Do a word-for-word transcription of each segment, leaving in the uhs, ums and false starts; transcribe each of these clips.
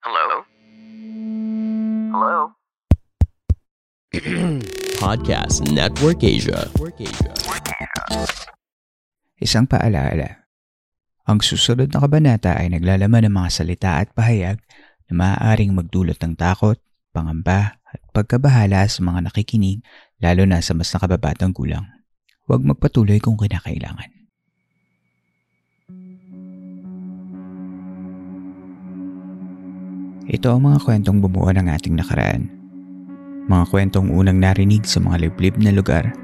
Hello? Hello? Podcast Network Asia. Isang paalaala. Ang susunod na kabanata ay naglalaman ng mga salita at pahayag na maaaring magdulot ng takot, pangamba at pagkabahala sa mga nakikinig lalo na sa mas nakababatang gulang. Huwag magpatuloy kung kinakailangan. Ito ang mga kwentong bumuo ng ating nakaraan. Mga kwentong unang narinig sa mga liblib na lugar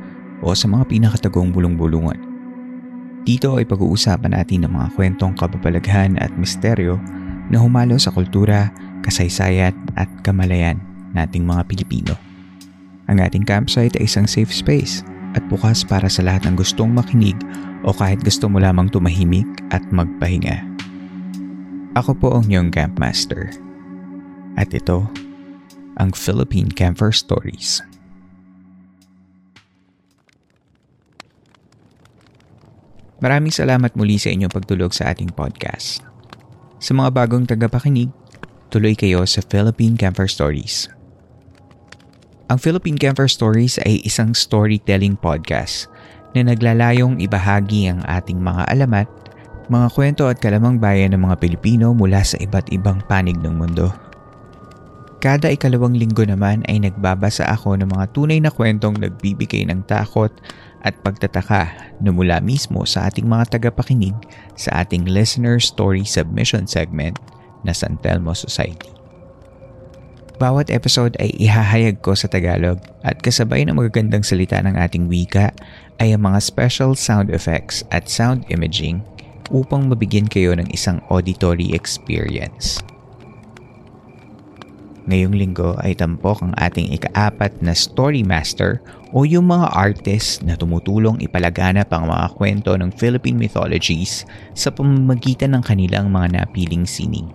o sa mga pinakatagong bulong-bulungan. Dito ay pag-uusapan natin ng mga kwentong kababalaghan at misteryo na humalo sa kultura, kasaysayan at kamalayan nating mga Pilipino. Ang ating campsite ay isang safe space at bukas para sa lahat ng gustong makinig o kahit gusto mo lamang tumahimik at magpahinga. Ako po ang inyong campmaster. At ito, ang Philippine Camper Stories. Maraming salamat muli sa inyong pagtulog sa ating podcast. Sa mga bagong tagapakinig, tuloy kayo sa Philippine Camper Stories. Ang Philippine Camper Stories ay isang storytelling podcast na naglalayong ibahagi ang ating mga alamat, mga kwento at kalamang bayan ng mga Pilipino mula sa iba't ibang panig ng mundo. Kada ikalawang linggo naman ay nagbabasa ako ng mga tunay na kwentong nagbibigay ng takot at pagtataka na mula mismo sa ating mga tagapakinig sa ating listener story submission segment na San Telmo Society. Bawat episode ay ihahayag ko sa Tagalog at kasabay ng magagandang salita ng ating wika ay ang mga special sound effects at sound imaging upang mabigyan kayo ng isang auditory experience. Ngayong linggo ay tampok ang ating ikaapat na story master o yung mga artist na tumutulong ipalaganap ang mga kwento ng Philippine mythologies sa pamamagitan ng kanilang mga napiling sining.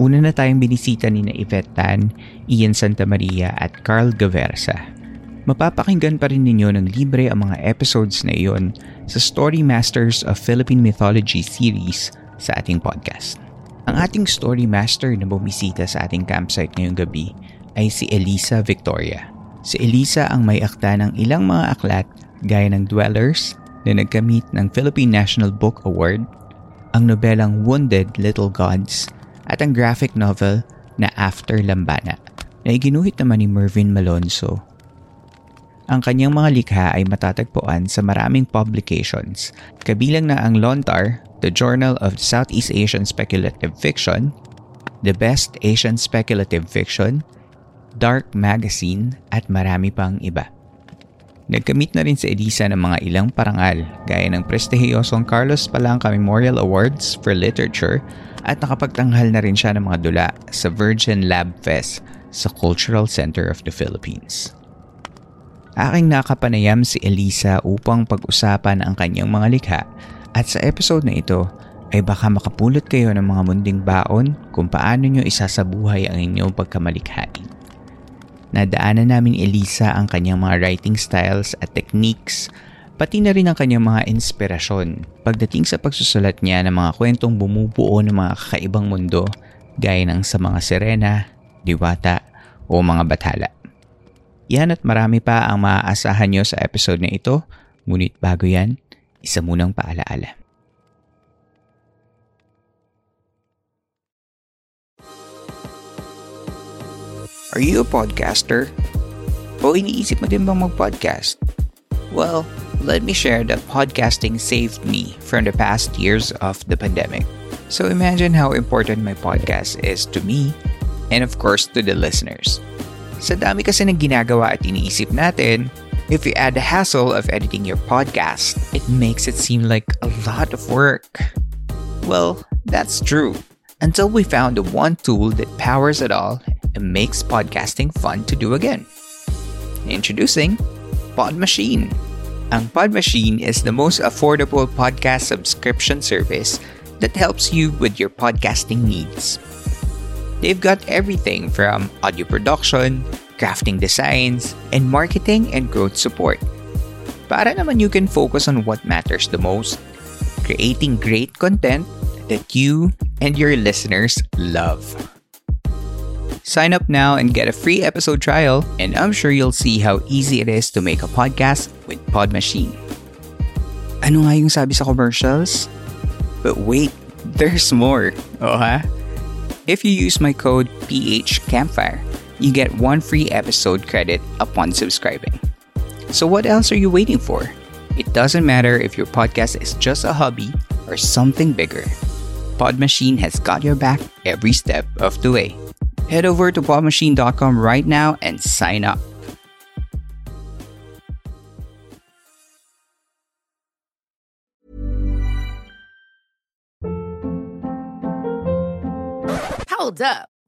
Una na tayong binisita ni na Yvette Tan, Ian Santa Maria at Carl Giversa. Mapapakinggan pa rin ninyo ng libre ang mga episodes na iyon sa Story Masters of Philippine Mythology series sa ating podcast. Ang ating story master na bumisita sa ating campsite ngayong gabi ay si Elisa Victoria. Si Elisa ang may akda ng ilang mga aklat gaya ng Dwellers na nagkamit ng Philippine National Book Award, ang nobelang Wounded Little Gods at ang graphic novel na After Lambana na iginuhit naman ni Mervyn Malonzo. Ang kanyang mga likha ay matatagpuan sa maraming publications, kabilang na ang Lontar, The Journal of Southeast Asian Speculative Fiction, The Best Asian Speculative Fiction, Dark Magazine, at marami pang iba. Nagkamit na rin si Elisa ng mga ilang parangal gaya ng prestihiyosong Carlos Palanca Memorial Awards for Literature at nakapagtanghal na rin siya ng mga dula sa Virgin Lab Fest sa Cultural Center of the Philippines. Aking nakapanayam si Elisa upang pag-usapan ang kanyang mga likha at sa episode na ito ay baka makapulot kayo ng mga munding baon kung paano nyo isasabuhay ang inyong pagkamalikhain. Nadaanan namin Elisa ang kanyang mga writing styles at techniques pati na rin ang kanyang mga inspirasyon pagdating sa pagsusulat niya ng mga kwentong bumubuo ng mga kakaibang mundo gaya ng sa mga sirena, diwata o mga bathala. Yan at marami pa ang maaasahan nyo sa episode na ito, ngunit bago yan, isa munang paalaala. Are you a podcaster? O iniisip mo din bang mag-podcast? Well, let me share that podcasting saved me from the past years of the pandemic. So imagine how important my podcast is to me and of course to the listeners. Sa dami kasi ng ginagawa at iniisip natin, if you add the hassle of editing your podcast, it makes it seem like a lot of work. Well, that's true. Until we found the one tool that powers it all and makes podcasting fun to do again. Introducing Pod Machine. Ang Pod Machine is the most affordable podcast subscription service that helps you with your podcasting needs. They've got everything from audio production, crafting designs, and marketing and growth support. Para naman you can focus on what matters the most, creating great content that you and your listeners love. Sign up now and get a free episode trial, and I'm sure you'll see how easy it is to make a podcast with Pod Machine. Ano nga yung sabi sa commercials? But wait, there's more. Oh, ha? If you use my code PHCampfire, you get one free episode credit upon subscribing. So what else are you waiting for? It doesn't matter if your podcast is just a hobby or something bigger. Pod Machine has got your back every step of the way. Head over to pod machine dot com right now and sign up. Hold up.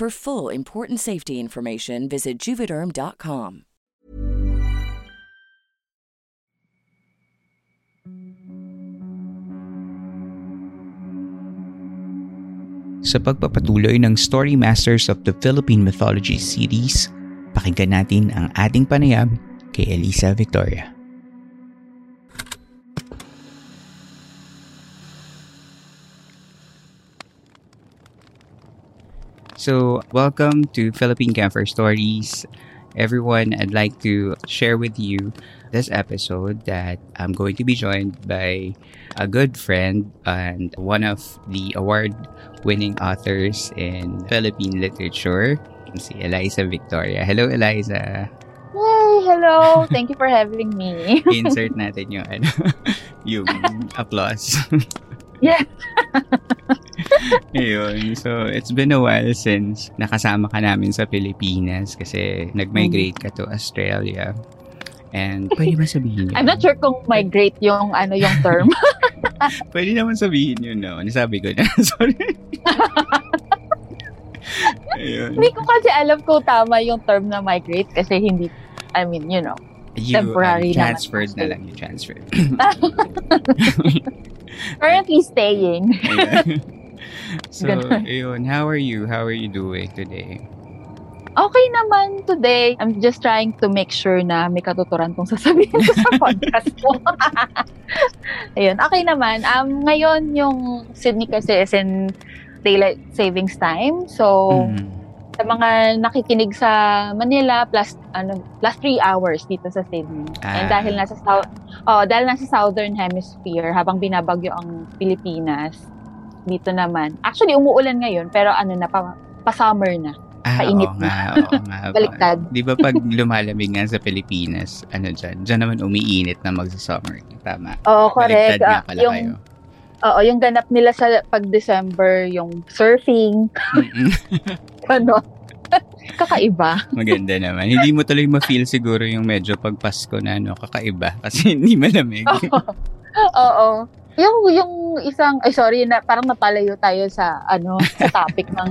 For full important safety information, visit juvederm dot com. Sa pagpapatuloy ng Story Masters of the Philippine Mythology series, pakinggan natin ang ating panayam kay Elisa Victoria. So, welcome to Philippine Camper Stories. Everyone, I'd like to share with you this episode that I'm going to be joined by a good friend and one of the award-winning authors in Philippine literature, si Elisa Victoria. Hello, Elisa! Yay! Hello! Thank you for having me. Insert natin yung, ano, yung applause. Yeah. Ayun. So, it's been a while since nakasama ka namin sa Pilipinas kasi nag-migrate ka to Australia. And pwede ba sabihin yun? I'm not sure kung migrate yung ano yung term. Pwede naman sabihin yun, no? Nasabi ko na. Sorry. Ayun. Hindi ko kasi alam kung tama yung term na migrate kasi hindi, I mean, you know, you, temporary um, transferred naman. na lang. You transferred. Currently staying. So, ayun, how are you? How are you doing today? Okay naman today. I'm just trying to make sure na may katuturan kong sasabihin ko sa podcast ko. Ayun, okay naman. Um, ngayon, yung Sydney kasi is in daylight savings time. So, mm. sa mga nakikinig sa Manila, plus ano plus three hours dito sa Sydney. Ah. And dahil nasa south oh dahil nasa southern hemisphere habang binabagyo ang Pilipinas, dito naman actually umuulan ngayon pero ano na pa, pa summer na. Ah, painit oo, na. Oo, nga, baliktad. Di ba pag lumalamig nga sa Pilipinas, ano diyan, diyan naman umiinit na magsa-summer. Tama. Oo, correct. Uh, yung kayo. Oo, yung ganap nila sa pag-December, yung surfing. Ano? Kakaiba. Maganda naman. Hindi mo tuloy ma-feel siguro yung medyo pagpasko na ano, kakaiba kasi hindi malamig. Oo. Oo. Yung yung isang ay sorry na parang napalayo tayo sa ano sa topic ng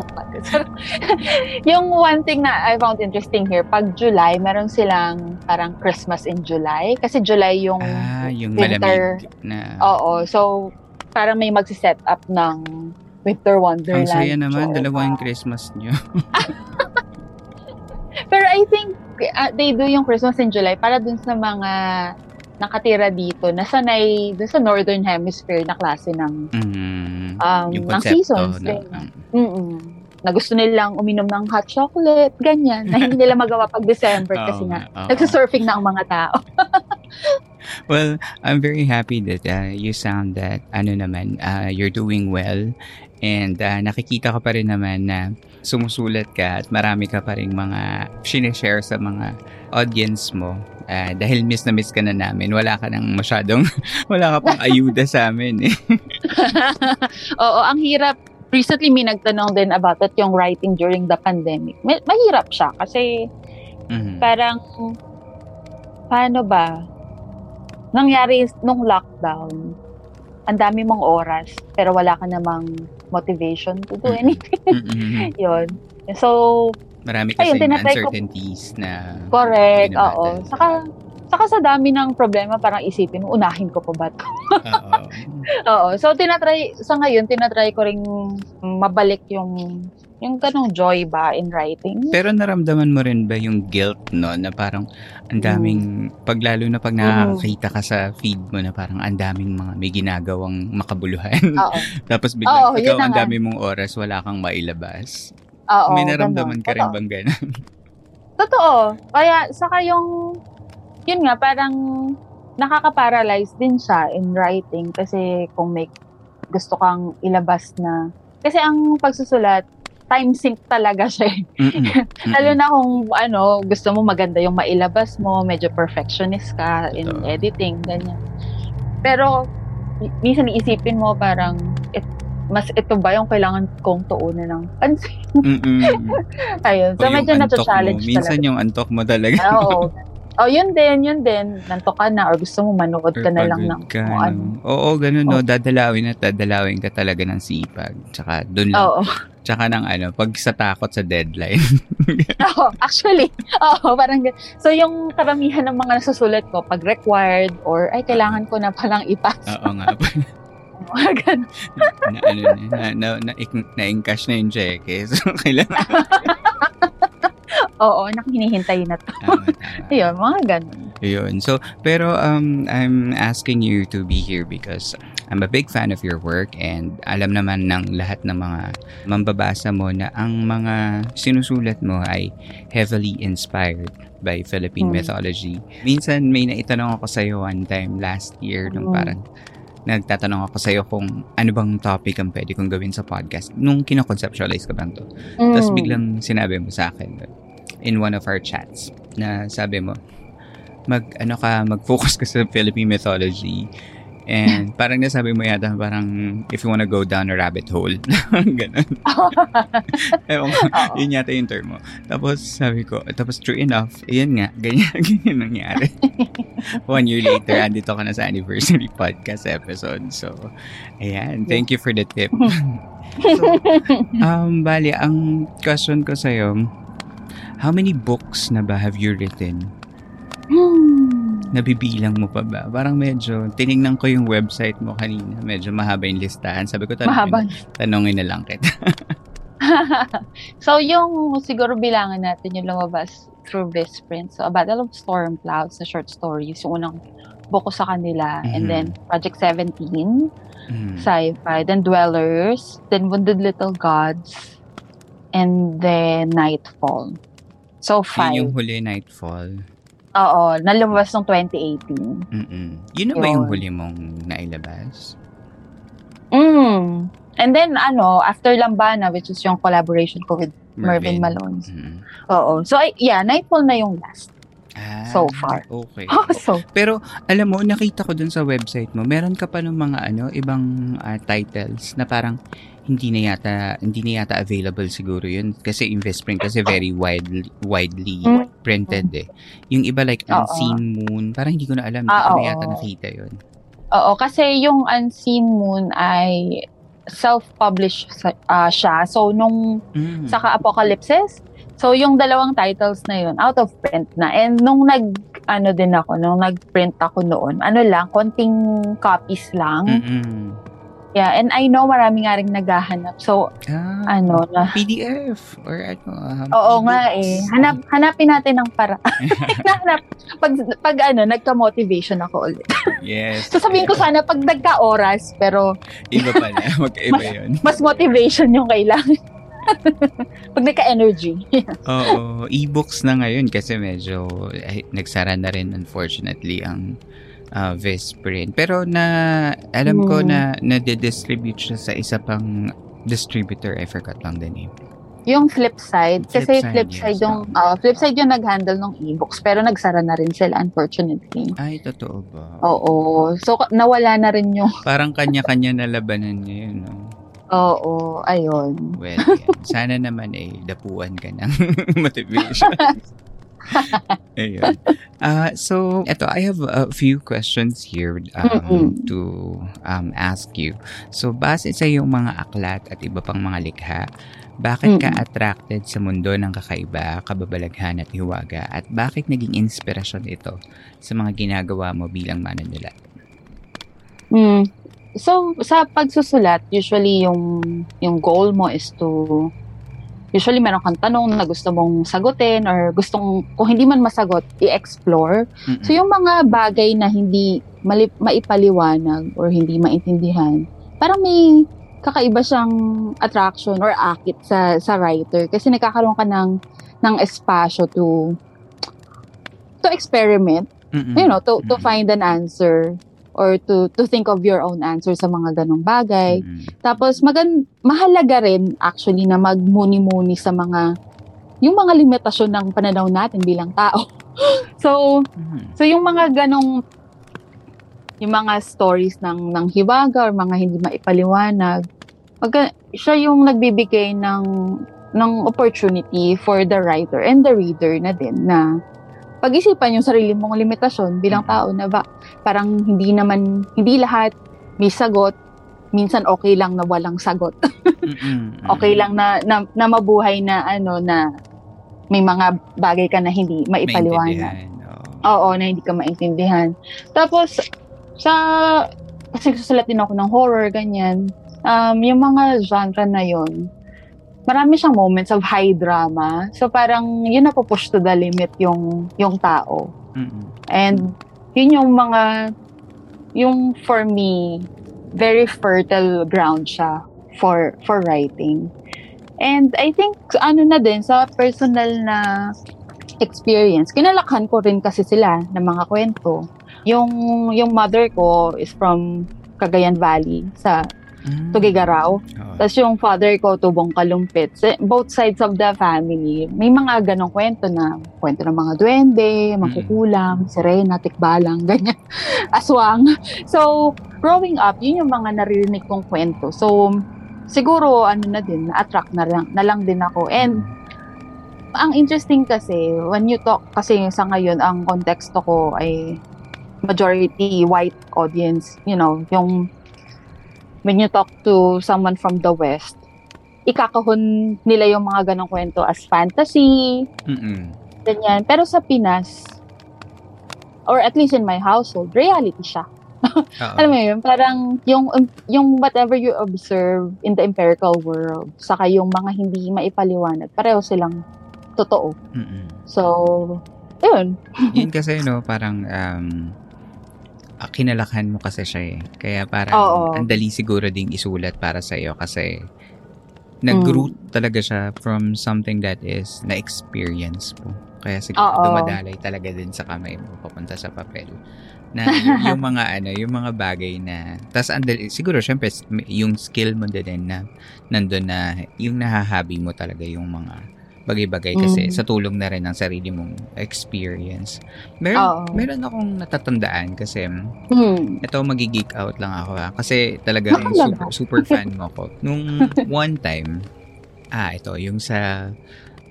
yung one thing na I found interesting here, pag July meron silang parang Christmas in July kasi July yung ah, yung winter na. Oo, so parang may magse-set up ng Winter Wonderland. Ang saya naman, dalawang Christmas nyo. Pero I think uh, they do yung Christmas in July para dun sa mga nakatira dito, nasanay doon sa Northern Hemisphere na klase ng mm-hmm. um, ng seasons. Na, um, na gusto nilang uminom ng hot chocolate, ganyan, na hindi nila magawa pag December kasi oh, nga, oh, nagsusurfing na ang mga tao. Well, I'm very happy that uh, you sound that, ano naman, uh, you're doing well. And uh, nakikita ka pa rin naman na sumusulat ka at marami ka pa rin mga sinishare sa mga audience mo. Uh, dahil miss na miss ka na namin, wala ka nang masyadong, wala ka pang ayuda sa amin. Eh. Oo, ang hirap. Recently, may nagtanong din about it, yung writing during the pandemic. May, mahirap siya kasi mm-hmm. parang, paano ba? Nangyari nung lockdown, ang dami mong oras, pero wala ka namang motivation to do anything. Mm-hmm. Yun. So, marami kasi ayun, uncertainties ko, na... Correct, oo. Saka, saka sa dami ng problema, parang isipin, unahin ko pa ba ito? Oo. Oo. So, tinatry, sa ngayon, tinatry ko rin mabalik yung, yung ganong joy ba in writing. Pero naramdaman mo rin ba yung guilt, no? Na parang ang daming, mm. pag lalo na pag nakakita ka sa feed mo na parang ang daming mga may ginagawang makabuluhan. Oo. Tapos biglang, oo, ikaw ang dami mong oras, wala kang mailabas. Oo, may naramdaman ganun. Ka rin totoo. Bang ganun? Totoo. Kaya, saka yung, yun nga, parang nakaka-paralyze din siya in writing kasi kung may gusto kang ilabas na, kasi ang pagsusulat, time sink talaga siya. Lalo na kung, ano, gusto mo maganda yung mailabas mo, medyo perfectionist ka in totoo. Editing, ganyan. Pero, minsan iisipin mo parang, it, mas ito ba yung kailangan kong tuunan ng pansin? Ayun. So, medyo na-challenge talaga. Minsan yung antok mo talaga. Oo. O, oh, yun din, yun din. Nantok ka na or gusto mo manood or ka na lang ng ka, kung ano. Oo, ganun, oh. No. Dadalawin at dadalawin ka talaga ng sipag. Tsaka, dun lang. Oo. Tsaka ng ano, pag sa takot sa deadline. Oo, actually. Oo, parang ganun. So, yung karamihan ng mga nasusulat ko, pag required or, ay, kailangan ko na palang ipas. Oo nga pa. Agad. na, ano, na, na, na, na-encash na yung check eh. So, kailangan. Oo, nakinihintay na to. Tama, tama. Ayun, mga ganun. Ayun. So, pero um, I'm asking you to be here because I'm a big fan of your work and alam naman ng lahat ng mga mambabasa mo na ang mga sinusulat mo ay heavily inspired by Philippine hmm. mythology. Minsan, may naitanong ako sa'yo one time last year nung hmm. parang nagtatanong ako sa'yo kung ano bang topic ang pwede kong gawin sa podcast nung kinoconceptualize ko bang to. Mm. Tapos biglang sinabi mo sa akin in one of our chats na sabi mo, mag, ano ka, mag-focus ka sa Philippine mythology and parang nasabi mo yata parang if you wanna go down a rabbit hole. Ganun. Ewan ko, yun yata yung term mo. Tapos sabi ko, tapos true enough, yun nga, ganyan, ganyan nangyari. One year later, andito ka na sa anniversary podcast episode. So, ayan, thank you for the tip. So, um, bali, ang question ko sa'yo, how many books na ba have you written? Hmm. Nabibilang mo pa ba? Parang medyo, tinignan ko yung website mo kanina, medyo mahaba yung listahan. Sabi ko, tanongin, tanongin na lang kita. So, yung siguro bilangan natin yung lumabas through this print. So, A Bottle of Storm Clouds, na short stories, yung unang buko sa kanila. Mm-hmm. And then, Project seventeen, mm-hmm. Sci-Fi, then Dwellers, then Wounded Little Gods, and then Nightfall. So, five. Yun yung huli, Nightfall. Oo, nalabas ng twenty eighteen. Mm-mm. Yun na ba yung huli mong nailabas? Mm. And then, ano, After Lambana, which is yung collaboration ko with Mervyn, Mervyn Malone. Mm-hmm. Oo. So, yeah, Nightfall na yung last. Ah, so far. Okay. Oh, so. Pero alam mo, nakita ko dun sa website mo, meron ka pa ng mga ano, ibang uh, titles na parang hindi na yata hindi na yata available siguro yun kasi investment kasi very widely widely mm. printed eh. Yung iba like Unseen Uh-oh. Moon, parang hindi ko na alam, hindi ko na yata nakita yun. Oo, kasi yung Unseen Moon ay self-publish uh, siya. So nung mm. sa Apocalypses, so yung dalawang titles na yun, out of print na. And nung nag, ano din ako, nung nag-print ako noon, ano lang, konting copies lang. Mm-hmm. Yeah, and I know marami nga rin naghahanap. So, ah, ano na. P D F or ano. Um, oo e-books. Nga eh. Hanap, hanapin natin ng para. Hanap, pag, pag ano, nagka-motivation ako ulit. Yes. So sabihin ko sana pag nagka-oras, pero. Iba pala, mag-iba yun. Mas, mas motivation yung kailangan. Pag naka-energy. Oo, e-books na ngayon kasi medyo eh, nagsara na rin unfortunately ang uh, Vesprint. Pero na alam ko mm. na na-distribute siya sa isa pang distributor. I forgot lang din eh. Yung Flipside. Flip kasi side, Flipside yes, yung uh, Flipside yung nag-handle ng e-books pero nagsara na rin sila unfortunately. Ay, totoo ba? Oo. So nawala na rin yung parang kanya-kanya na labanan ngayon, no? Oo, ayun. Well, yeah. Sana naman eh, dapuan ka ng motivation. Ayun. Uh, so, eto, I have a few questions here um, to um, ask you. So, base sa iyong mga aklat at iba pang mga likha, bakit ka attracted sa mundo ng kakaiba, kababalaghan at hiwaga? At bakit naging inspirasyon ito sa mga ginagawa mo bilang manunulat? Hmm. So, sa pagsusulat, usually yung yung goal mo is to, usually meron kang tanong na gusto mong sagutin or gustong, kung hindi man masagot, i-explore. Mm-hmm. So, yung mga bagay na hindi mali, maipaliwanag or hindi maintindihan, parang may kakaiba siyang attraction or akit sa, sa writer kasi nakakaroon ka ng, ng espasyo to, to experiment, mm-hmm. you know, to, to find an answer. Or to to think of your own answer sa mga ganong bagay. Mm-hmm. Tapos magan mahalaga rin actually na magmuni-muni sa mga yung mga limitasyon ng pananaw natin bilang tao. So mm-hmm. so yung mga ganong yung mga stories ng ng hiwaga or mga hindi maipaliwanag, mag- siya yung nagbibigay ng ng opportunity for the writer and the reader na din na pag-isipan yung sarili mong limitasyon bilang tao na ba, parang hindi naman, hindi lahat may sagot. Minsan okay lang na walang sagot. Okay lang na, na, na mabuhay na ano na may mga bagay ka na hindi maipaliwanag. Oo, na hindi ka maintindihan. Tapos, sa, kasi susulat din ako ng horror, ganyan. Um, yung mga genre na yon, marami siyang moments of high drama. So parang yun na pupush to the limit yung yung tao. Mm-hmm. And yun yung mga yung for me very fertile ground siya for for writing. And I think ano na din sa personal na experience, kinalakhan ko rin kasi sila ng mga kwento. Yung yung mother ko is from Cagayan Valley sa Tugigaraw. Oh. Tapos yung father ko, tubong Kalumpit. Both sides of the family, may mga ganong kwento na, kwento ng mga duwende, makukulam, mm-hmm. sirena, tikbalang, ganyan, aswang. So, growing up, yun yung mga naririnig kong kwento. So, siguro, ano na din, na-attract na lang, na lang din ako. And, ang interesting kasi, when you talk, kasi sa ngayon, ang konteksto ko ay majority white audience, you know, yung when you talk to someone from the West, ikakahon nila yung mga ganong kwento as fantasy, mm-mm. ganyan. Pero sa Pinas, or at least in my household, reality siya. Alam mo yun, parang yung, yung whatever you observe in the empirical world, saka yung mga hindi maipaliwanag, pareho silang totoo. Mm-mm. So, yun. Yun kasi, no, parang... Um... kinalakhan mo kasi siya eh. Kaya parang ang dali siguro ding isulat para sa iyo kasi nag-root mm. talaga siya from something that is na-experience po. Kaya siguro Uh-oh. dumadalay talaga din sa kamay mo papunta sa papel. Na yung mga ano, yung mga bagay na tas andali, siguro syempre yung skill mo din na nandoon na yung nahahabi mo talaga yung mga bagay-bagay kasi mm. sa tulong na rin ng sarili mong experience. Meron, oh. meron akong natatandaan kasi mm. ito, magigeek out lang ako ha, kasi talaga rin super, super fan mo ako. Nung one time, ah ito, yung sa,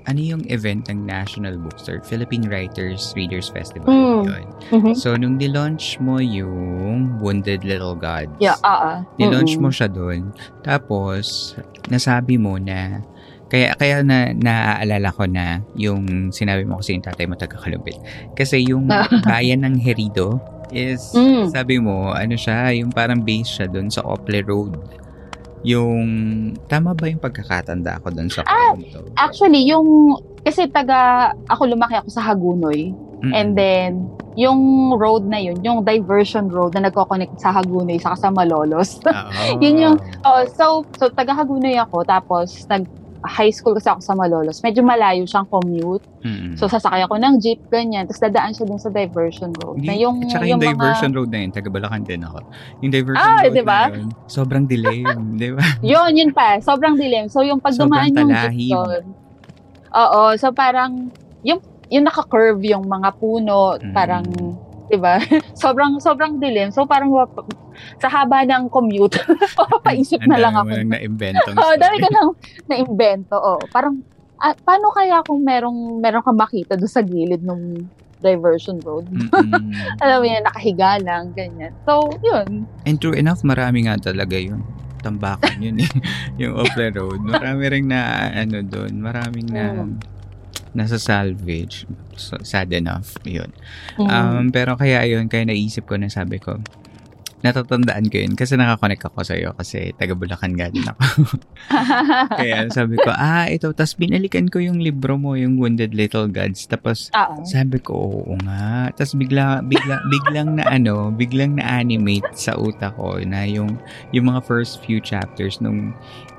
ano yung event ng National Bookstore, Philippine Writers Readers Festival. Mm. Yun. Mm-hmm. So, nung nilaunch mo yung Wounded Little Gods, yeah, uh-uh. nilaunch mm-hmm. mo siya dun, tapos nasabi mo na, Kaya kaya na naaalala ko na yung sinabi mo kasi yung tatay mo taga Kalumpit. Kasi yung bayan ng Herido is, mm. sabi mo, ano siya, yung parang base siya doon sa Ople Road. Yung, tama ba yung pagkakatanda ako doon sa Kalumpit? Ah, actually, yung, kasi taga, ako lumaki ako sa Hagunoy. Mm-mm. And then, yung road na yun, yung diversion road na nagko-connect sa Hagunoy saka sa Malolos. Yun yung, oh, so, so taga Hagunoy ako, tapos nag, high school kasi ako sa Malolos. Medyo malayo siyang commute. Mm-hmm. So, sasakay ako ng jeep, ganyan. Tapos, dadaan siya dun sa diversion road. Hindi, na yung, at saka yung, yung diversion mga... road na yun, taga-Balacan din ako. Yung diversion ah, road diba? na yun, sobrang dilim, di ba? Yun, yun pa. Sobrang dilim. So, yung pagdumaan yung jeep doon. Oo. So, parang, yung, yung naka-curve yung mga puno, mm. parang, diba? sobrang sobrang dilim. So parang wap- sa haba ng commute, papaisip na lang ako. Ang dami mo lang na-invento. Oo, dami ka lang na-invento. Oh. Parang, ah, paano kaya kung merong, merong ka makita doon sa gilid ng diversion road? Alam mo yun, nakahiga lang, ganyan. So, yun. And true enough, marami nga talaga yun. Tambakan yun eh. Yung Ople Road. Marami rin na, ano doon, maraming na... Mm. nasa salvage. Sad enough. Yun. Mm. Um, pero kaya yun, kaya naisip ko na sabi ko, natatandaan ko yun kasi nakakonect ako sa'yo kasi taga-Bulacan nga din ako. Kaya sabi ko, ah, ito. Tapos binalikan ko yung libro mo, yung Wounded Little Gods. Tapos Uh-oh. sabi ko, oo nga. Tapos bigla, bigla, biglang na ano, biglang na-animate sa utak ko na yung, yung mga first few chapters nung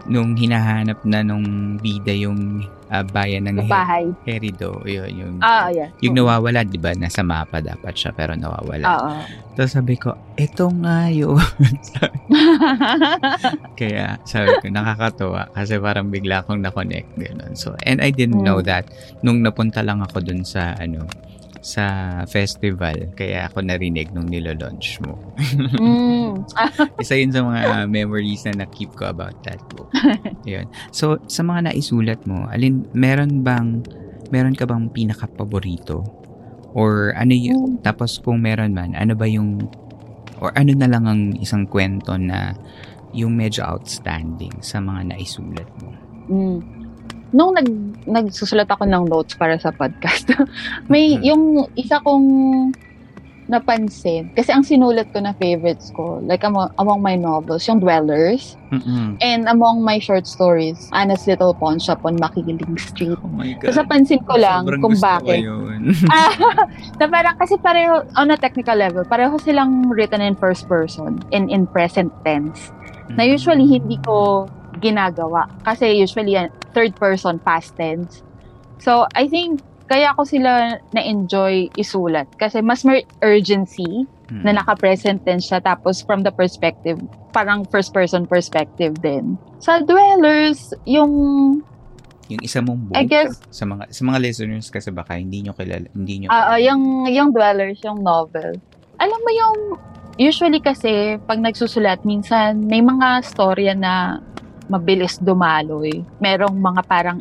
nung hinahanap na nung bida yung uh, bayan ng Her- Herido. Yun, yung oh, yeah. yung oh. nawawala, di ba? Nasa mapa dapat siya, pero nawawala. Oh, oh. Tapos sabi ko, eto nga yun. Kaya sabi ko, nakakatawa kasi parang bigla akong na-connect. Ganun. So, and I didn't hmm. know that nung napunta lang ako dun sa ano, sa festival, kaya ako narinig nung nilo-launch mo. mm. Isa yun sa mga uh, memories na na-keep ko about that book. Yun. So, sa mga naisulat mo, alin, meron bang, meron ka bang pinaka-paborito? Or ano yun? Mm. Tapos kung meron man, ano ba yung, or ano na lang ang isang kwento na yung medyo outstanding sa mga naisulat mo? Mm. Nung nag nagsusulat ako ng notes para sa podcast, may mm-hmm. yung isa kong napansin kasi ang sinulat ko na favorites ko, like among, among my novels, yung Dwellers, mm-hmm. and among my short stories, Ana's Little Pawnshop on Makiling Street. Oh my God. So, napansin ko lang sobrang kung bakit. ah, na parang kasi pareho, on a technical level, pareho silang written in first person and in present tense. Mm-hmm. Na usually, hindi ko ginagawa. Kasi usually, third person past tense. So, I think, kaya ko sila na-enjoy isulat. Kasi mas may urgency hmm. na naka-present tense siya. Tapos, from the perspective, parang first person perspective din. Sa Dwellers, yung... Yung isa mong book, I guess, sa mga sa mga listeners kasi baka hindi nyo kilala. Hindi nyo kilala. Uh, uh, yung, yung Dwellers, yung novel. Alam mo yung... Usually kasi, pag nagsusulat, minsan may mga storya na mabilis dumaloy. Merong mga parang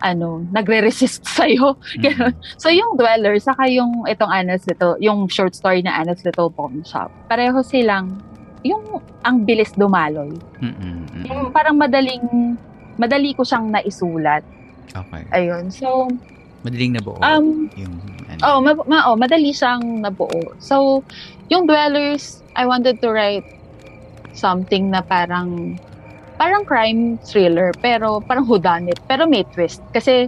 ano, nagre-resist sa'yo. Mm. So, yung Dweller, saka yung itong Ana's Little, yung short story na Ana's Little Pawnshop, pareho silang, yung ang bilis dumaloy. Mm-mm. Yung parang madaling, madali ko siyang naisulat. Okay. Ayun. So, madaling nabuo. Um, yung, ano. Oh, ma- ma- oh, madali siyang nabuo. So, yung Dwellers, I wanted to write something na parang parang crime thriller, pero parang whodunit, pero may twist. Kasi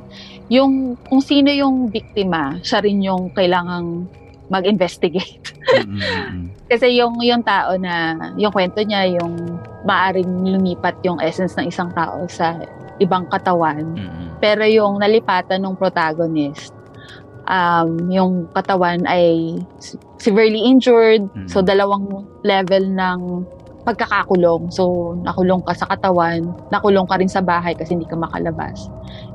yung, kung sino yung biktima, siya rin yung kailangang mag-investigate. Mm-hmm. Kasi yung, yung tao na, yung kwento niya, yung maaring lumipat yung essence ng isang tao sa ibang katawan. Mm-hmm. Pero yung nalipatan ng protagonist, um, yung katawan ay severely injured, mm-hmm. so dalawang level ng pagkakakulong. So, nakulong ka sa katawan, nakulong ka rin sa bahay kasi hindi ka makalabas.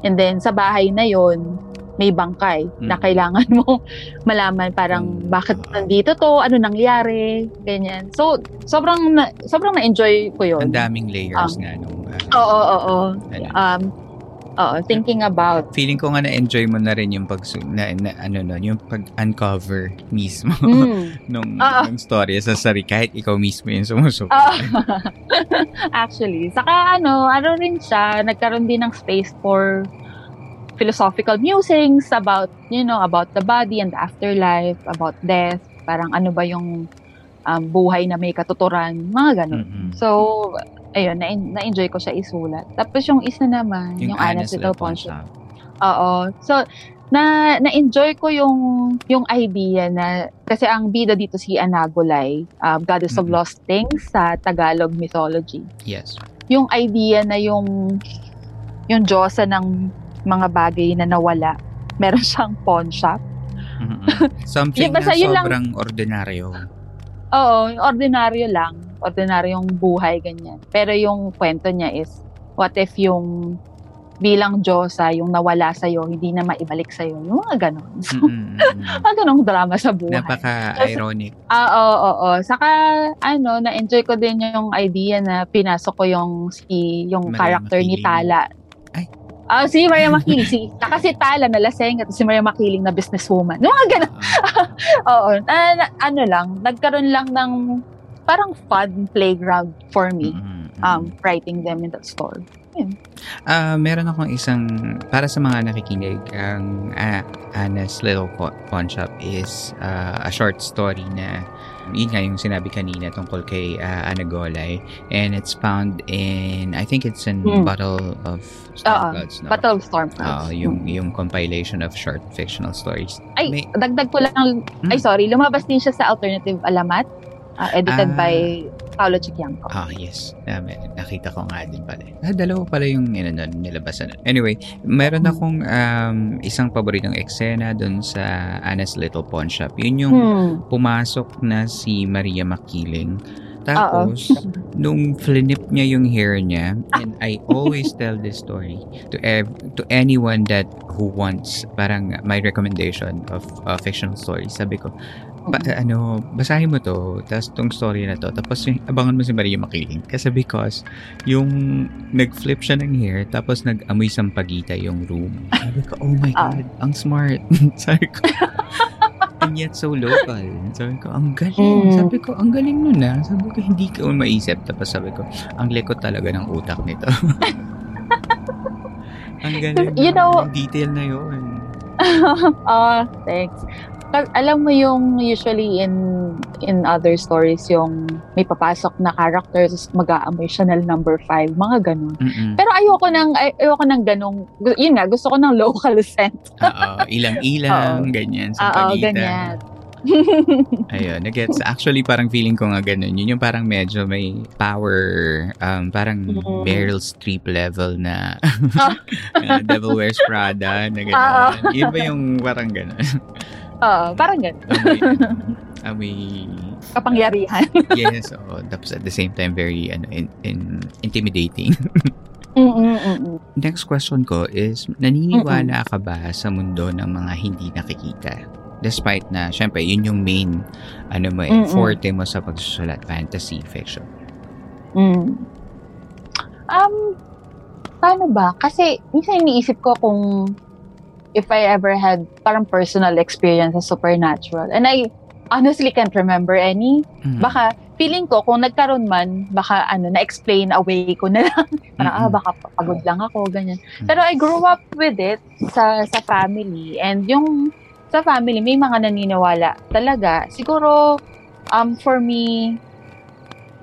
And then, sa bahay na yon may bangkay hmm. na kailangan mo malaman parang hmm. bakit nandito to, ano nangyari, ganyan. So, sobrang na, sobrang na-enjoy ko yon. Ang daming layers um, nga. Nung, uh, oo, oo, oo. Um, oo, thinking about. Feeling ko nga na-enjoy mo na rin yung pag, na, na, ano no, yung pag-uncover mismo mm. nung, uh, nung story sa sari, kahit ikaw mismo yung sumusuko. Uh, actually, saka ano, ano rin siya, nagkaroon din ng space for philosophical musings about, you know, about the body and the afterlife, about death, parang ano ba yung um, buhay na may katuturan, mga ganun. Mm-hmm. So, ayun, na- na-enjoy ko siya isulat. Tapos yung isa naman, yung, yung Ana's Little Pawnshop. Oo. So, na na-enjoy ko yung yung idea na, kasi ang bida dito si Anagolay, uh, Goddess mm-hmm. of Lost Things sa Tagalog mythology. Yes. Yung idea na yung yung diyosa ng mga bagay na nawala, meron siyang pawn shop. Mm-hmm. Something na sobrang lang, ordinaryo. Oo, ordinaryo lang. Ordinaryong buhay, ganyan. Pero yung kwento niya is, what if yung bilang diyosa, yung nawala sa'yo, hindi na maibalik sa'yo. Yung mga ganon. So, mm-hmm. mga ganong drama sa buhay. Napaka-ironic. Oo, oo, oo. Saka, ano, na-enjoy ko din yung idea na pinasok ko yung si, yung Maria character Makiling. Ni Tala. Ay, ah, oh, si Maria Makiling, si saka si Tala na laseng at si Maria Makiling na businesswoman. No, ganun. Oo, na, ano lang, nagkaroon lang ng parang fun playground for me mm-hmm. um writing them in that story. Ah, uh, meron akong isang para sa mga nakikinig, ang uh, Ana's Little Pawnshop is uh, a short story na yun nga yung sinabi kanina tungkol kay uh, Anagolay, and it's found in, I think it's in mm. Bottle of Storm Clouds, no? Bottle of Storm Clouds. Uh, yung, mm. yung compilation of short fictional stories. Ay, may, dagdag ko lang, mm. ay sorry, lumabas din siya sa Alternative Alamat, uh, edited uh, by Paolo Chiquianco. Ah, yes. Uh, nakita ko nga din pala. Ah, dalawa pala yung yun, nilabasan. Anyway, meron akong um, isang paboritong eksena dun sa Ana's Little Pawnshop. Yun yung hmm. pumasok na si Maria Makiling. Tapos, Uh-oh. nung flinip niya yung hair niya, and I always tell this story to ev- to anyone that who wants, parang my recommendation of uh, fictional stories. Sabi ko, Pa, ano, basahin mo to, tapos tong story na to, tapos abangan mo si Maria Makiling. Kasi because, yung nag-flip siya ng hair, tapos nag-amoy sampagita yung room. Sabi ko, oh my God, uh. ang smart. Sabi ko, and yet so local. Sabi ko, ang galing. Sabi ko, ang galing nun ah. Sabi ko, hindi ko maisip. Tapos sabi ko, ang likot talaga ng utak nito. Ang galing. You know, ang detail na yun. Oh, thanks. Alam mo yung usually in in other stories yung may papasok na characters mag-aamoy Chanel number five, mga ganun. Mm-mm. Pero ayoko nang ayoko nang ganung, yun nga, gusto ko ng local scent. Oo, ilang-ilang, ganyan sa pagitan. Oo, ganyan. Ayun, nagets. Actually, parang feeling ko nga ganun. Yun yung parang medyo may power, um, parang mm. Meryl Streep level na uh, Devil Wears Prada, na ganun. Yun ba yung parang ganun? Oo, uh, parang ganun. Amoy... Kapangyarihan. Yes, oo. Tapos at the same time, very ano, in, in, intimidating. Mm-mm-mm. Next question ko is, naniniwala Mm-mm. ka ba sa mundo ng mga hindi nakikita? Despite na, syempre, yun yung main ano mo, eh, forte mo sa pagsusulat, fantasy, fiction. Mm. Um, paano ba? Kasi, minsan iniisip ko kung if I ever had parang personal experience sa supernatural. And I honestly can't remember any. Mm-hmm. Baka, feeling ko, kung nagkaroon man, baka ano, na-explain away ko na lang. Parang, mm-hmm. ah, baka pagod lang ako, ganyan. Mm-hmm. Pero I grew up with it sa sa family. And yung sa family, may mga naniniwala talaga. Siguro, um, for me,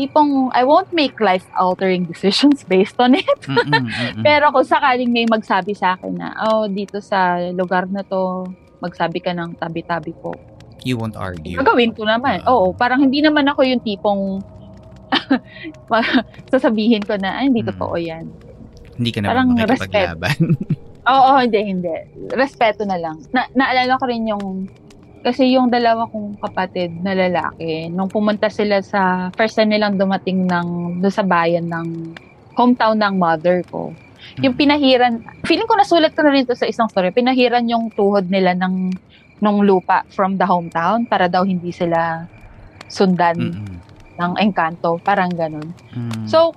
tipong, I won't make life-altering decisions based on it. Mm-mm, mm-mm. Pero kung sakaling may magsabi sa akin na, oh, dito sa lugar na to, magsabi ka ng tabi-tabi po. You won't argue. Magawin ko naman. Uh, Oo, parang hindi naman ako yung tipong sasabihin ko na, ay, hindi totoo yan. Hindi ka naman makikipaglaban. Oo, hindi, hindi. Respeto na lang. Na- naalala ko rin yung Kasi yung dalawa kong kapatid na lalaki, nung pumunta sila sa, first time nilang dumating ng, doon sa bayan ng, hometown ng mother ko, yung pinahiran, feeling ko nasulat ko na rin to sa isang story, pinahiran yung tuhod nila ng, nung lupa from the hometown para daw hindi sila sundan mm-hmm. ng engkanto, parang ganun. Mm-hmm. So,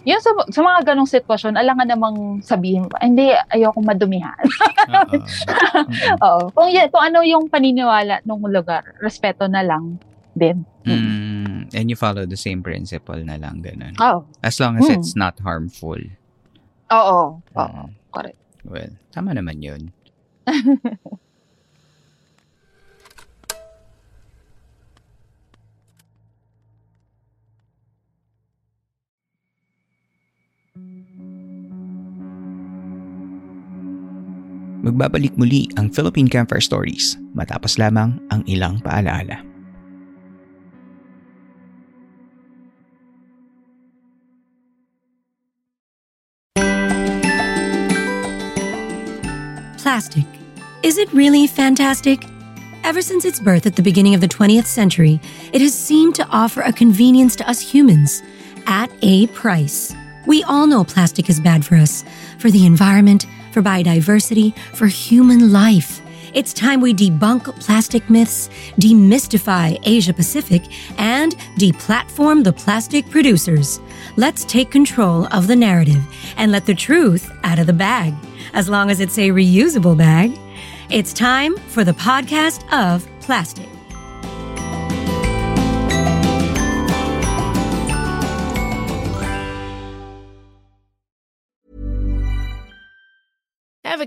yun sa, sa mga ganong sitwasyon, alangan namang sabihin, hindi, ayoko madumihan. Uh-uh. Oo. Kung, y- kung ano yung paniniwala ng lugar, respeto na lang din. Mm. And you follow the same principle na lang, ganun. Oh. As long as mm. it's not harmful. Oo. Oo. Uh, Correct. Well, tama naman yun. Magbabalik muli ang Philippine Camper Stories matapos lamang ang ilang paalaala. Plastic. Is it really fantastic? Ever since its birth at the beginning of the twentieth century, it has seemed to offer a convenience to us humans at a price. We all know plastic is bad for us, for the environment, for biodiversity, for human life. It's time we debunk plastic myths, demystify Asia-Pacific, and deplatform the plastic producers. Let's take control of the narrative and let the truth out of the bag, as long as it's a reusable bag. It's time for the podcast of plastic. Ever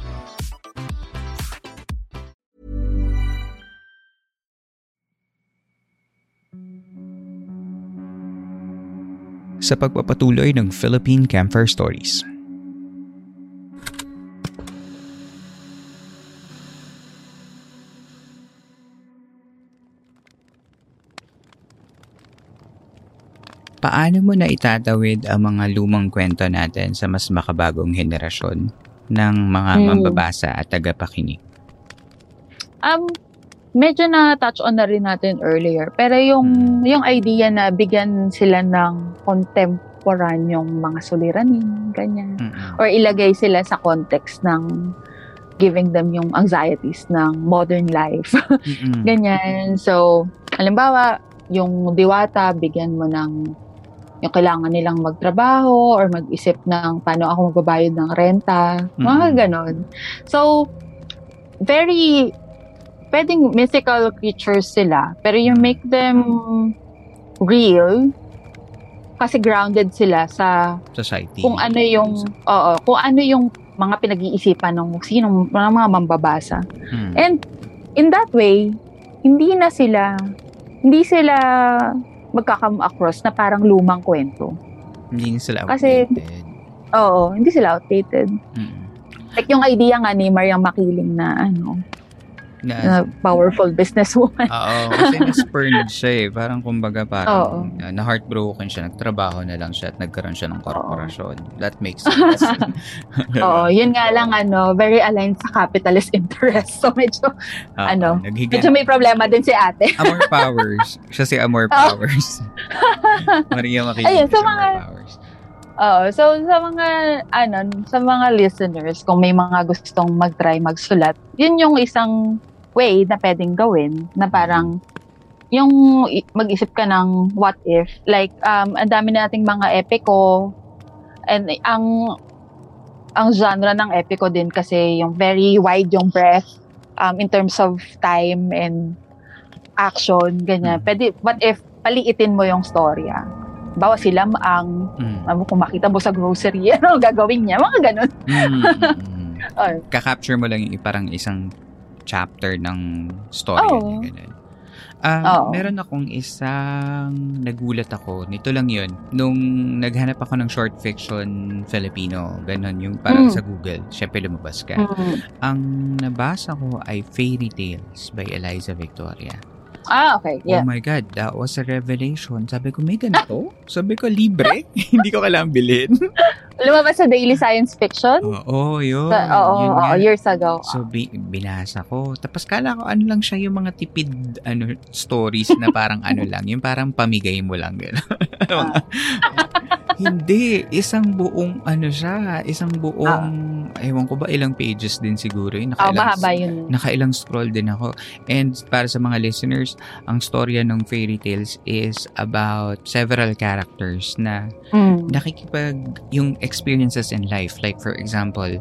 Sa pagpapatuloy ng Philippine Camper Stories. Paano mo na itatawid ang mga lumang kwento natin sa mas makabagong henerasyon ng mga hmm. mambabasa at tagapakinig? Um, medyo na-touch on na rin natin earlier. Pero yung, hmm. yung idea na bigyan sila ng contemporanyong mga suliranin, ganyan. Hmm. Or ilagay sila sa context ng giving them yung anxieties ng modern life. Hmm. Ganyan. So, halimbawa, yung diwata, bigyan mo ng yung kailangan nilang magtrabaho or mag-isip ng paano ako magbabayad ng renta. Hmm. Mga ganon. So, very... pwedeng mythical creatures sila, pero you make them real kasi grounded sila sa society. Kung ano yung oo, kung ano yung mga pinag-iisipan ng sinong mga mambabasa. Hmm. And in that way, hindi na sila hindi sila magka-come across na parang lumang kwento. Hindi sila outdated. Kasi oo, hindi sila outdated. Hmm. Like yung idea nga ni Maria Makiling na ano, na, na powerful businesswoman. Oo, kasi na-spurned siya eh. Parang kumbaga parang uh, na-heartbroken siya, nagtrabaho na lang siya at nagkaroon siya ng korporasyon. Uh-oh. That makes sense. Oo, yun nga lang ano, very aligned sa capitalist interest. So medyo, Uh-oh. ano, naghigan- medyo may problema din si ate. Amor Powers. Siya si Amor Uh-oh. Powers. Maria Makiling si Amor Powers. Oh, so sa mga ano, sa mga listeners, kung may mga gustong mag-try magsulat, yun yung isang way na pwedeng gawin na parang yung mag-isip ka ng what if, like um ang dami nating mga epiko, and ang ang genre ng epiko din kasi yung very wide yung breadth um in terms of time and action, ganyan. Pwede what if paliitin mo yung storya. Bawa sila ang mm. kung makita mo sa grocery, ano gagawin niya, mga ganun. Mm. Or, kakapture mo lang yung parang isang chapter ng story. Oh. Ganun. Um, oh. Meron akong isang nagulat ako. Nito lang yun. Nung naghanap ako ng short fiction Filipino, ganon yung parang mm. sa Google. Siyempre lumabas ka. Mm. Ang nabasa ko ay Fairy Tales by Elisa Victoria. Ah, okay. Yeah. Oh my God, that was a revelation. Sabi ko, may ganito? Sabi ko, libre? Hindi ko kailangan bilhin. Lumabas sa Daily Science Fiction? Oo, oh, yun. So, oo, yun oo, years ago. So, bi- binasa ko. Tapos kala ko, ano lang siya yung mga tipid ano stories na parang ano lang. Yung parang pamigay mo lang. Ah. Hindi. Isang buong ano siya. Isang buong, ah. ewan ko ba, ilang pages din siguro. Nakailang, oh, yun. Nakailang scroll din ako. And para sa mga listeners, ang storya ng Fairy Tales is about several characters na mm. nakikipag yung experiences in life. Like for example,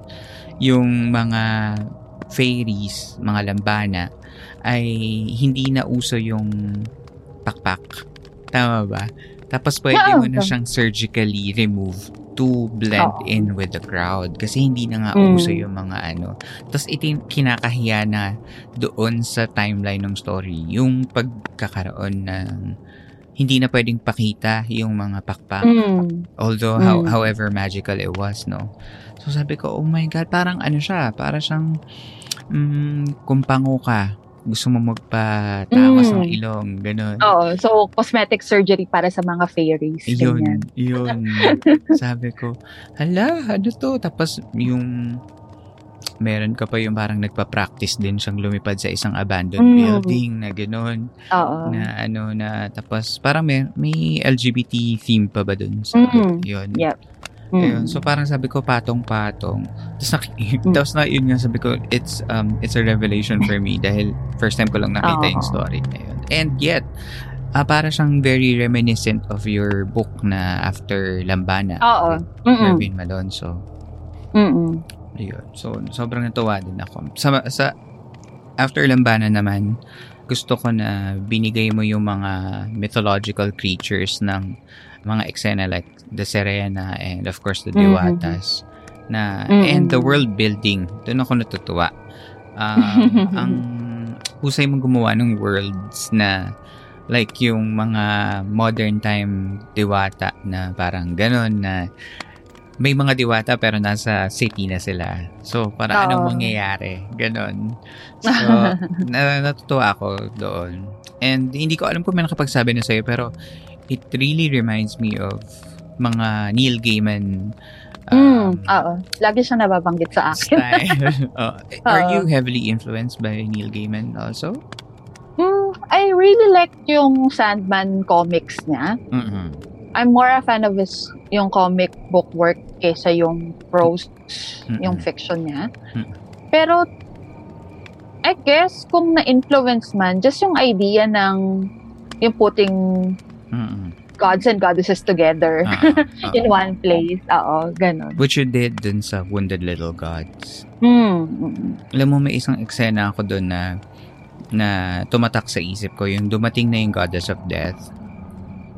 yung mga fairies, mga lambana, ay hindi na uso yung pakpak. Tama ba? Tapos pwede mo na siyang surgically remove to blend oh. in with the crowd kasi hindi na nga mm. uso yung mga ano. Tapos ito kinakahiya na doon sa timeline ng story yung pagkakaroon ng hindi na pwedeng pakita yung mga pakpak. Mm. Although, mm. how, however magical it was, no? So sabi ko, oh my God, parang ano siya, parang siyang mm, kumpango ka. Gusto mo magpatawas mm. ng ilong, gano'n. Oo, so cosmetic surgery para sa mga fairies. Yun, yun. Sabi ko, hala, ano to? Tapos yung, meron ka pa yung parang nagpa-practice din siyang lumipad sa isang abandoned mm. building na gano'n. Oo. Na ano na, tapos parang may, may L G B T theme pa ba dun? So, mm. yun. Yep. Mm. Ayun, so parang sabi ko patong-patong. Tapos na, mm. tapos na yun nga sabi ko, it's um it's a revelation for me dahil first time ko lang nakita oh. yung story. Ayun. And yet, uh, para siyang very reminiscent of your book na After Lambana. Oo. Marvin Malonzo. Mm. Ayun. So sobrang natuwa din ako. Sa, sa After Lambana naman, gusto ko na binigay mo yung mga mythological creatures ng mga eksena like the Serena and of course the Diwatas mm-hmm. na mm-hmm. and the world building. Doon ako natutuwa. Um, ang husay mong gumawa ng worlds na like yung mga modern time Diwata na parang ganun na may mga Diwata pero nasa city na sila. So, para oh. anong mangyayari? Ganon. So, na- natutuwa ako doon. And hindi ko alam kung may nakapagsabi na sa'yo pero it really reminds me of mga Neil Gaiman. Um, mm, oo. Lagi siya nababanggit sa akin. Style. Oh. Are you heavily influenced by Neil Gaiman also? Mm, I really like yung Sandman comics niya. Mm-hmm. I'm more a fan of his yung comic book work kaysa yung prose, mm-hmm. yung fiction niya. Mm-hmm. Pero, I guess, kung na-influence man, just yung idea ng yung putting Mm-mm. gods and goddesses together uh-uh, uh-uh. in one place. Oo, ganun. Which you did dun sa Wounded Little Gods. Mm-hmm. Alam mo, may isang eksena ako dun na na tumatak sa isip ko, yung dumating na yung goddess of death.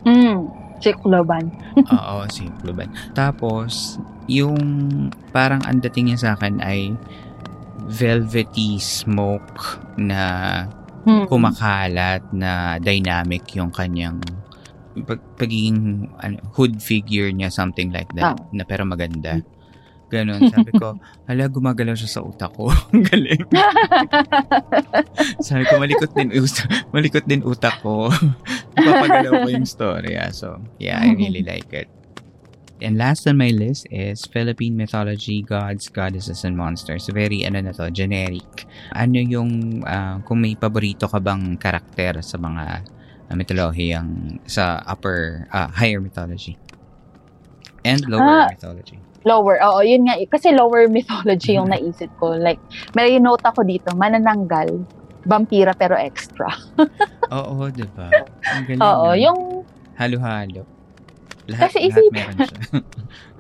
Mm, si Kuloban. Oo, si Kuloban. Tapos, yung parang ang dating niya sa akin ay velvety smoke na mm-hmm. kumakalat na dynamic yung kanyang Pag, pagiging ano, hood figure niya, something like that, oh. na pero maganda. Ganon. Sabi ko, hala, gumagalaw siya sa utak ko. Ang galing. Sabi ko, malikot din, malikot din utak ko. Papagalaw ko yung story. Ah. So, yeah, I really like it. And last on my list is Philippine mythology, gods, goddesses, and monsters. Very, ano na to, generic. Ano yung, uh, kung may paborito ka bang karakter sa mga mythology ang sa upper ah, higher mythology and lower ah, mythology lower oo yun nga kasi lower mythology yung naisip ko like may note ako dito Manananggal vampira pero extra oo diba ang galing oo na. Yung halo-halo lahat, kasi isipin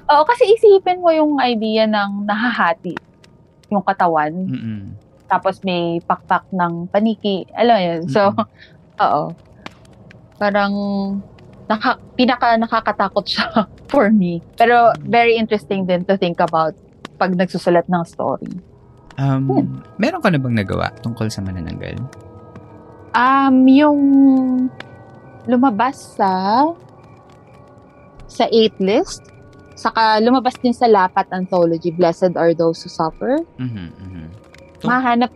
oo kasi isipin mo yung idea ng nahahati yung katawan mm-mm. tapos may pakpak ng paniki alam mo yun so oo parang naka, pinaka nakakatakot siya for me. Pero very interesting din to think about pag nagsusulat ng story. Um, hmm. Meron ka na bang nagawa tungkol sa Manananggal? Um, yung lumabas sa sa eight list, saka lumabas din sa Lapat Anthology, Blessed Are Those Who Suffer. Mm-hmm, mm-hmm. So, mahanap.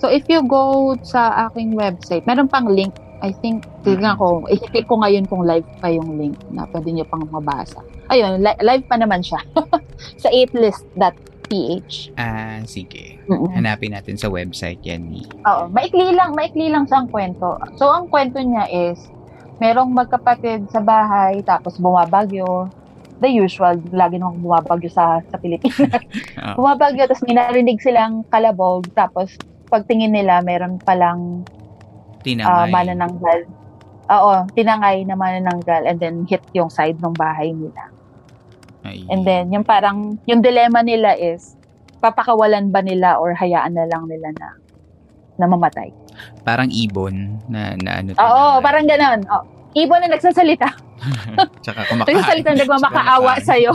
So if you go sa aking website, meron pang link. I think, tignan ko, i-click ko ngayon kung live pa yung link na pwede nyo pang mabasa. Ayun, li- live pa naman siya. Sa eight list dot p h. Ah, sige. Mm-mm. Hanapin natin sa website yan. Ni... Oo, maikli lang, maikli lang siyang kwento. So, ang kwento niya is, merong magkapatid sa bahay, tapos bumabagyo. The usual, lagi namang bumabagyo sa, sa Pilipinas. Oh. Bumabagyo, tapos may narinig silang kalabog, tapos pagtingin nila, meron palang Tinangay. Uh, manananggal. Oo, tinangay na manananggal and then hit yung side ng bahay nila. Ay. And then, yung parang, yung dilemma nila is, papakawalan ba nila or hayaan na lang nila na, na mamatay? Parang ibon na, na ano. Oo, na, parang ganun. Oh, ibon na nagsasalita. Tsaka kumakain. Nagsasalita na nagmamakaawa sa'yo.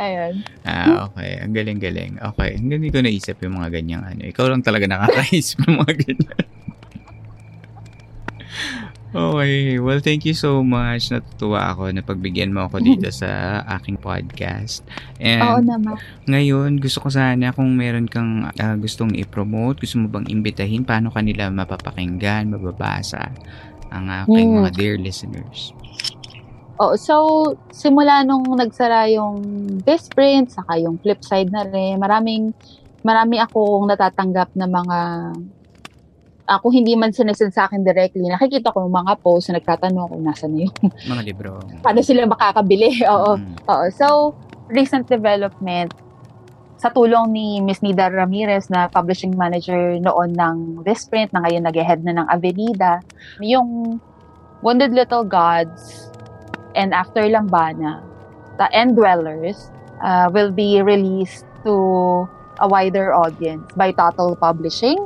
Ayun. Ah, okay. Ang galing-galing. Okay. Hindi ko naisip yung mga ganyang ano. Ikaw lang talaga nakakaisip ng mga ganyan. Okay. Well, thank you so much. Natutuwa ako na pagbigyan mo ako dito sa aking podcast. And oo naman. Ngayon, gusto ko sana kung meron kang uh, gustong i-promote, gusto mo bang imbitahin, paano kanila mapapakinggan, mababasa ang aking yeah. mga dear listeners? Oh, so, simula nung nagsara yung Best Print, saka yung Flipside na rin, maraming, marami akong natatanggap na mga ako hindi man sinesend sa akin directly, nakikita ko yung mga posts na nagtatanong kung nasa na yun. Mga libro. Paano sila makakabili? Oo. Mm. Oo. So, recent development, sa tulong ni Miz Nida Ramirez na publishing manager noon ng This Print, na ngayon nag-head na ng Avenida, yung Wounded Little Gods and After Lambana and Dwellers uh, will be released to a wider audience by Total Publishing.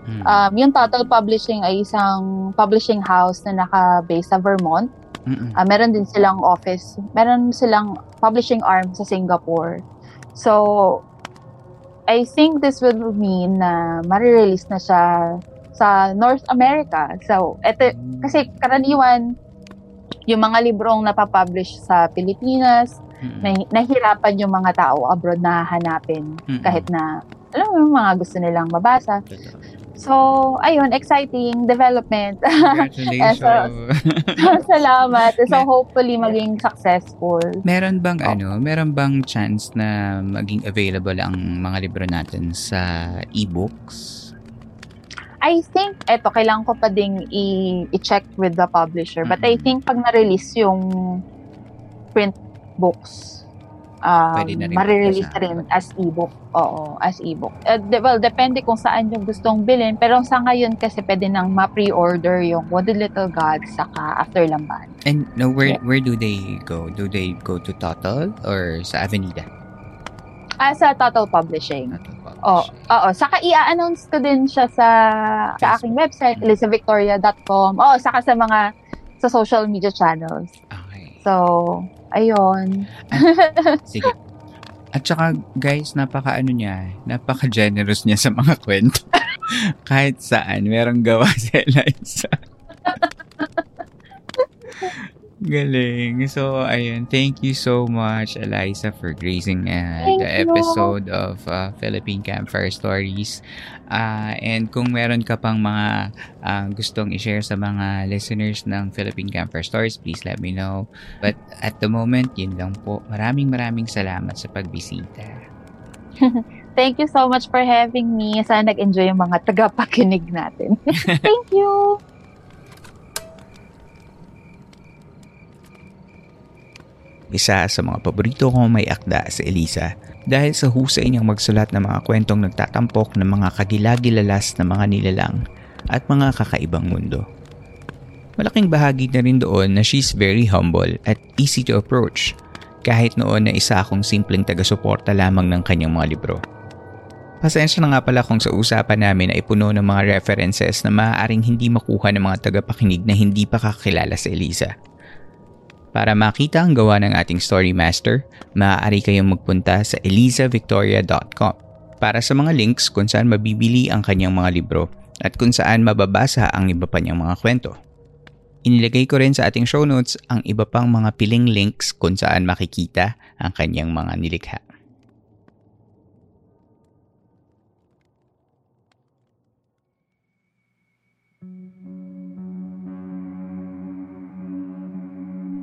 Mm. Um, yung Total Publishing ay isang publishing house na naka-base sa Vermont. Uh, meron din silang office. Meron silang publishing arm sa Singapore. So, I think this will mean na marirelease na siya sa North America. So, eto, kasi karaniwan, yung mga librong napapublish sa Pilipinas, mm-mm, nahihirapan yung mga tao abroad na hanapin kahit na, alam mo, yung mga gusto nilang mabasa. So, ayun, exciting development. Congratulations. So, salamat. So, hopefully, maging successful. Meron bang, oh. ano, meron bang chance na maging available ang mga libro natin sa e-books? I think, eto, kailangan ko pa ding i- i-check with the publisher. Mm-hmm. But I think, pag na-release yung print books, Um, marirelease na rin as e-book. Oo, as e-book. Uh, de- well, depende kung saan yung gustong bilhin. Pero sa ngayon kasi pwede nang ma-pre-order yung Wounded Little Gods saka After Lamban. And no, where yeah. where do they go? Do they go to Total or sa Avenida? Ah, sa Total Publishing. Total Publishing. Oo, oo. Saka i-announce ko din siya sa, sa aking website, elisa victoria dot com. Oo, saka sa mga sa social media channels. Okay. So... Ayun. At, sige. At saka, guys, napaka-ano niya, napaka-generous niya sa mga kwento. Kahit saan, merong gawa sa Elisa. Galing. So, ayun. Thank you so much, Elisa, for gracing uh, the you. episode of uh, Philippine Campfire Stories. Uh, and kung meron ka pang mga uh, gustong i-share sa mga listeners ng Philippine Camper Stories, please let me know. But at the moment, yun lang po. Maraming maraming salamat sa pagbisita. Thank you so much for having me. Sana nag-enjoy yung mga tagapakinig natin. Thank you! Isa sa mga paborito kong may akda sa Elisa dahil sa husay niyang magsulat ng mga kwentong nagtatampok ng mga kagilagilalas na mga nilalang at mga kakaibang mundo. Malaking bahagi na rin doon na she's very humble at easy to approach kahit noon na isa akong simpleng taga-suporta lamang ng kanyang mga libro. Pasensya na nga pala kung sa usapan namin ay puno ng mga references na maaaring hindi makuha ng mga tagapakinig na hindi pa kakilala sa Elisa. Para makita ang gawa ng ating story master, maaari kayong magpunta sa elisa victoria dot com para sa mga links kung saan mabibili ang kanyang mga libro at kung saan mababasa ang iba pa niyang mga kwento. Inilagay ko rin sa ating show notes ang iba pang mga piling links kung saan makikita ang kanyang mga nilikha.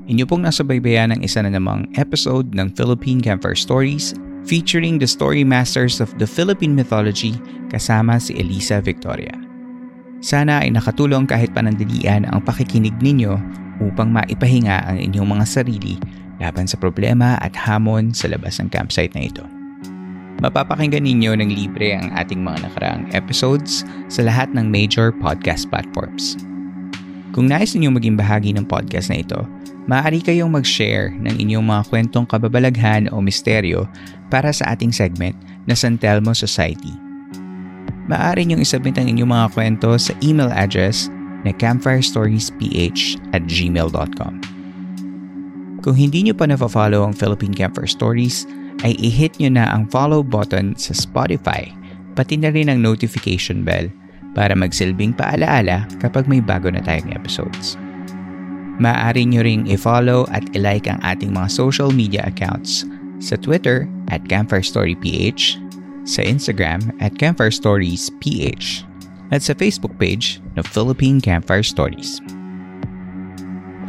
Inyo pong nasabaybayan ng isa na namang episode ng Philippine Camper Stories featuring the story masters of the Philippine mythology kasama si Elisa Victoria. Sana ay nakatulong kahit panandalian ang pakikinig ninyo upang maipahinga ang inyong mga sarili laban sa problema at hamon sa labas ng campsite na ito. Mapapakinggan ninyo ng libre ang ating mga nakaraang episodes sa lahat ng major podcast platforms. Kung nais ninyong maging bahagi ng podcast na ito, maaari kayong mag-share ng inyong mga kwentong kababalaghan o misteryo para sa ating segment na San Telmo Society. Maaari niyong isubmit ang inyong mga kwento sa email address na campfirestoriesph at gmail dot com. Kung hindi niyo pa napafollow ang Philippine Camper Stories, ay i-hit niyo na ang follow button sa Spotify, pati na rin ang notification bell para magsilbing paalaala kapag may bago na tayong episodes. Maaari nyo ring i-follow at i-like ang ating mga social media accounts sa Twitter at CampfireStoryPH, sa Instagram at CampfireStoriesPH, at sa Facebook page na Philippine Campfire Stories.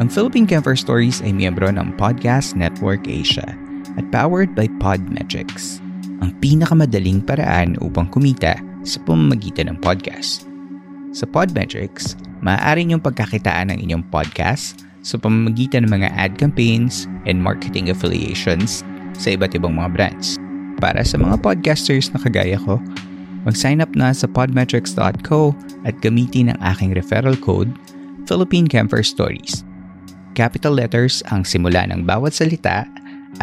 Ang Philippine Campfire Stories ay miyembro ng Podcast Network Asia at powered by Podmetrics, ang pinakamadaling paraan upang kumita sa pamamagitan ng podcast. Sa Podmetrics, maaari niyong pagkakitaan ng inyong podcast sa pamamagitan ng mga ad campaigns and marketing affiliations sa iba't ibang mga brands. Para sa mga podcasters na kagaya ko, mag-sign up na sa podmetrics dot co at gamitin ang aking referral code, Philippine Camper Stories. Capital letters ang simula ng bawat salita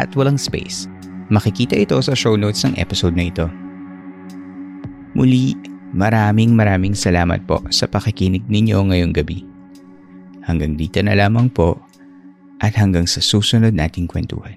at walang space. Makikita ito sa show notes ng episode na ito. Muli, maraming maraming salamat po sa pakikinig ninyo ngayong gabi. Hanggang dito na lamang po at hanggang sa susunod nating kwentuhan.